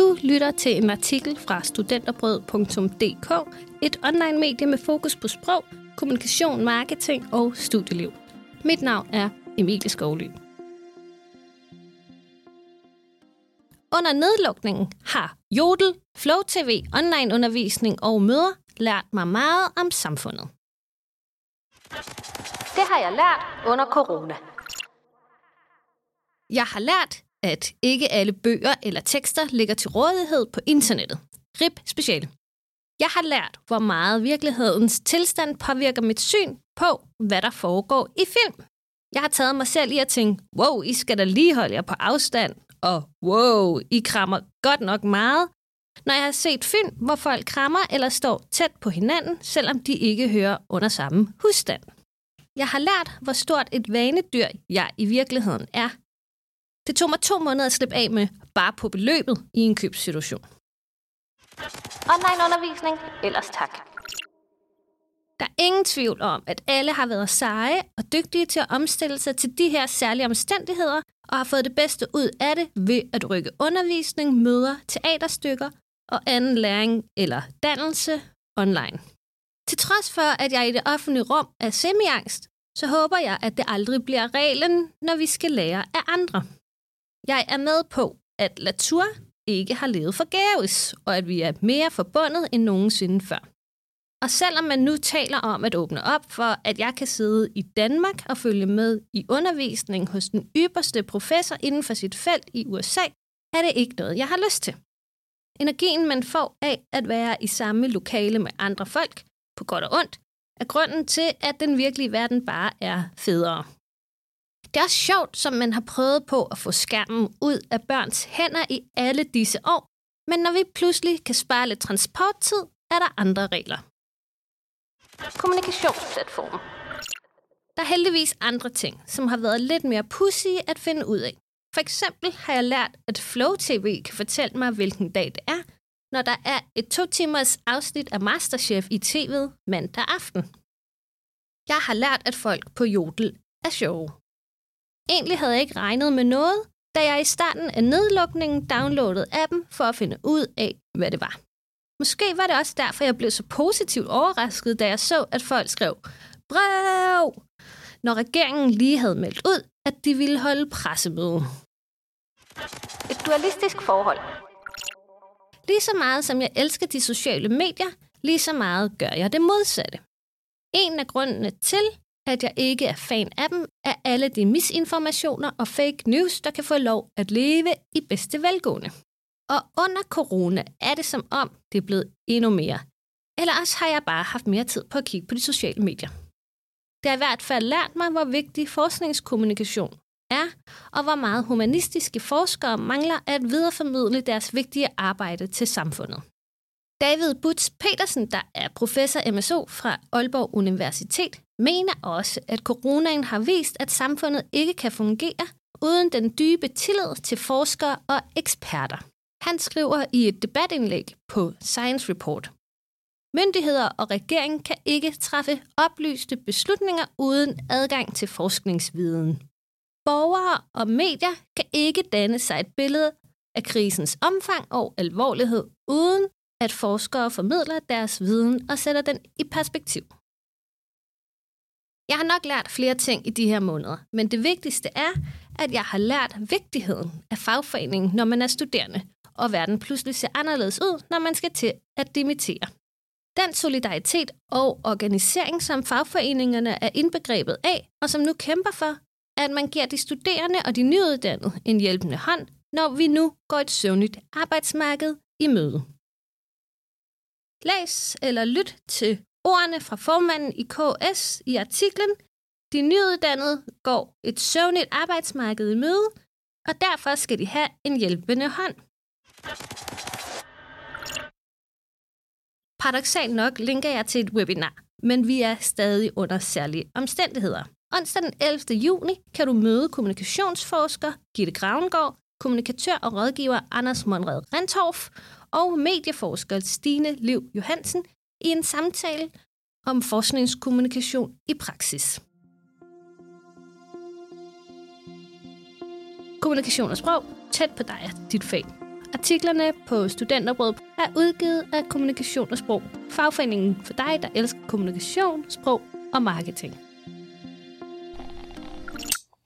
Du lytter til en artikel fra studenterbrød.dk, et online-medie med fokus på sprog, kommunikation, marketing og studieliv. Mit navn er Emilie Skovlund. Under nedlukningen har Jodel, Flow TV, onlineundervisning og møder lært mig meget om samfundet. Det har jeg lært under corona. Jeg har lært, at ikke alle bøger eller tekster ligger til rådighed på internettet. RIP speciale. Jeg har lært, hvor meget virkelighedens tilstand påvirker mit syn på, hvad der foregår i film. Jeg har taget mig selv i at tænke, wow, I skal da lige holde jer på afstand, og wow, I krammer godt nok meget, når jeg har set film, hvor folk krammer eller står tæt på hinanden, selvom de ikke hører under samme husstand. Jeg har lært, hvor stort et vanedyr jeg i virkeligheden er. Det tog mig 2 måneder at slippe af med bare på beløbet i en købssituation. Online undervisning, ellers tak. Der er ingen tvivl om, at alle har været seje og dygtige til at omstille sig til de her særlige omstændigheder og har fået det bedste ud af det ved at rykke undervisning, møder, teaterstykker og anden læring eller dannelse online. Til trods for, at jeg i det offentlige rum er semi-angst, så håber jeg, at det aldrig bliver reglen, når vi skal lære af andre. Jeg er med på, at Latour ikke har levet forgæves, og at vi er mere forbundet end nogensinde før. Og selvom man nu taler om at åbne op for, at jeg kan sidde i Danmark og følge med i undervisning hos den ypperste professor inden for sit felt i USA, er det ikke noget, jeg har lyst til. Energien, man får af at være i samme lokale med andre folk, på godt og ondt, er grunden til, at den virkelige verden bare er federe. Det er også sjovt, som man har prøvet på at få skærmen ud af børns hænder i alle disse år, men når vi pludselig kan spare lidt transporttid, er der andre regler. Kommunikationsplatformen. Der er heldigvis andre ting, som har været lidt mere pudsige at finde ud af. For eksempel har jeg lært, at Flow TV kan fortælle mig, hvilken dag det er, når der er et 2 timers afsnit af Masterchef i tv'et mandag aften. Jeg har lært, at folk på Jodel er sjove. Egentlig havde jeg ikke regnet med noget, da jeg i starten af nedlukningen downloadede appen for at finde ud af, hvad det var. Måske var det også derfor, jeg blev så positivt overrasket, da jeg så, at folk skrev brev, når regeringen lige havde meldt ud, at de ville holde pressemøde. Et dualistisk forhold. Lige så meget som jeg elsker de sociale medier, lige så meget gør jeg det modsatte. En af grundene til, at jeg ikke er fan af dem, er alle de misinformationer og fake news, der kan få lov at leve i bedste velgående. Og under corona er det som om, det er blevet endnu mere. Eller også har jeg bare haft mere tid på at kigge på de sociale medier. Det har i hvert fald lært mig, hvor vigtig forskningskommunikation er, og hvor meget humanistiske forskere mangler at videreformidle deres vigtige arbejde til samfundet. David Buts Petersen, der er professor MSO fra Aalborg Universitet, mener også, at coronaen har vist, at samfundet ikke kan fungere uden den dybe tillid til forskere og eksperter. Han skriver i et debatindlæg på Science Report. Myndigheder og regering kan ikke træffe oplyste beslutninger uden adgang til forskningsviden. Borgere og medier kan ikke danne sig et billede af krisens omfang og alvorlighed, uden at forskere formidler deres viden og sætter den i perspektiv. Jeg har nok lært flere ting i de her måneder, men det vigtigste er, at jeg har lært vigtigheden af fagforeningen, når man er studerende, og verden pludselig ser anderledes ud, når man skal til at dimittere. Den solidaritet og organisering, som fagforeningerne er indbegrebet af, og som nu kæmper for, at man giver de studerende og de nyuddannede en hjælpende hånd, når vi nu går et søvnigt arbejdsmarked i møde. Læs eller lyt til ordene fra formanden i KS i artiklen "De nyuddannede går et søvnigt arbejdsmarked i møde, og derfor skal de have en hjælpende hånd." Paradoksalt nok linker jeg til et webinar, men vi er stadig under særlige omstændigheder. Onsdag den 11. juni kan du møde kommunikationsforsker Gitte Gravengård, kommunikatør og rådgiver Anders Monræd-Rentorf og medieforsker Stine Liv Johansen i en samtale om forskningskommunikation i praksis. Kommunikation og sprog, tæt på dig og dit fag. Artiklerne på Studenterbrødet er udgivet af Kommunikation og Sprog, fagforeningen for dig, der elsker kommunikation, sprog og marketing.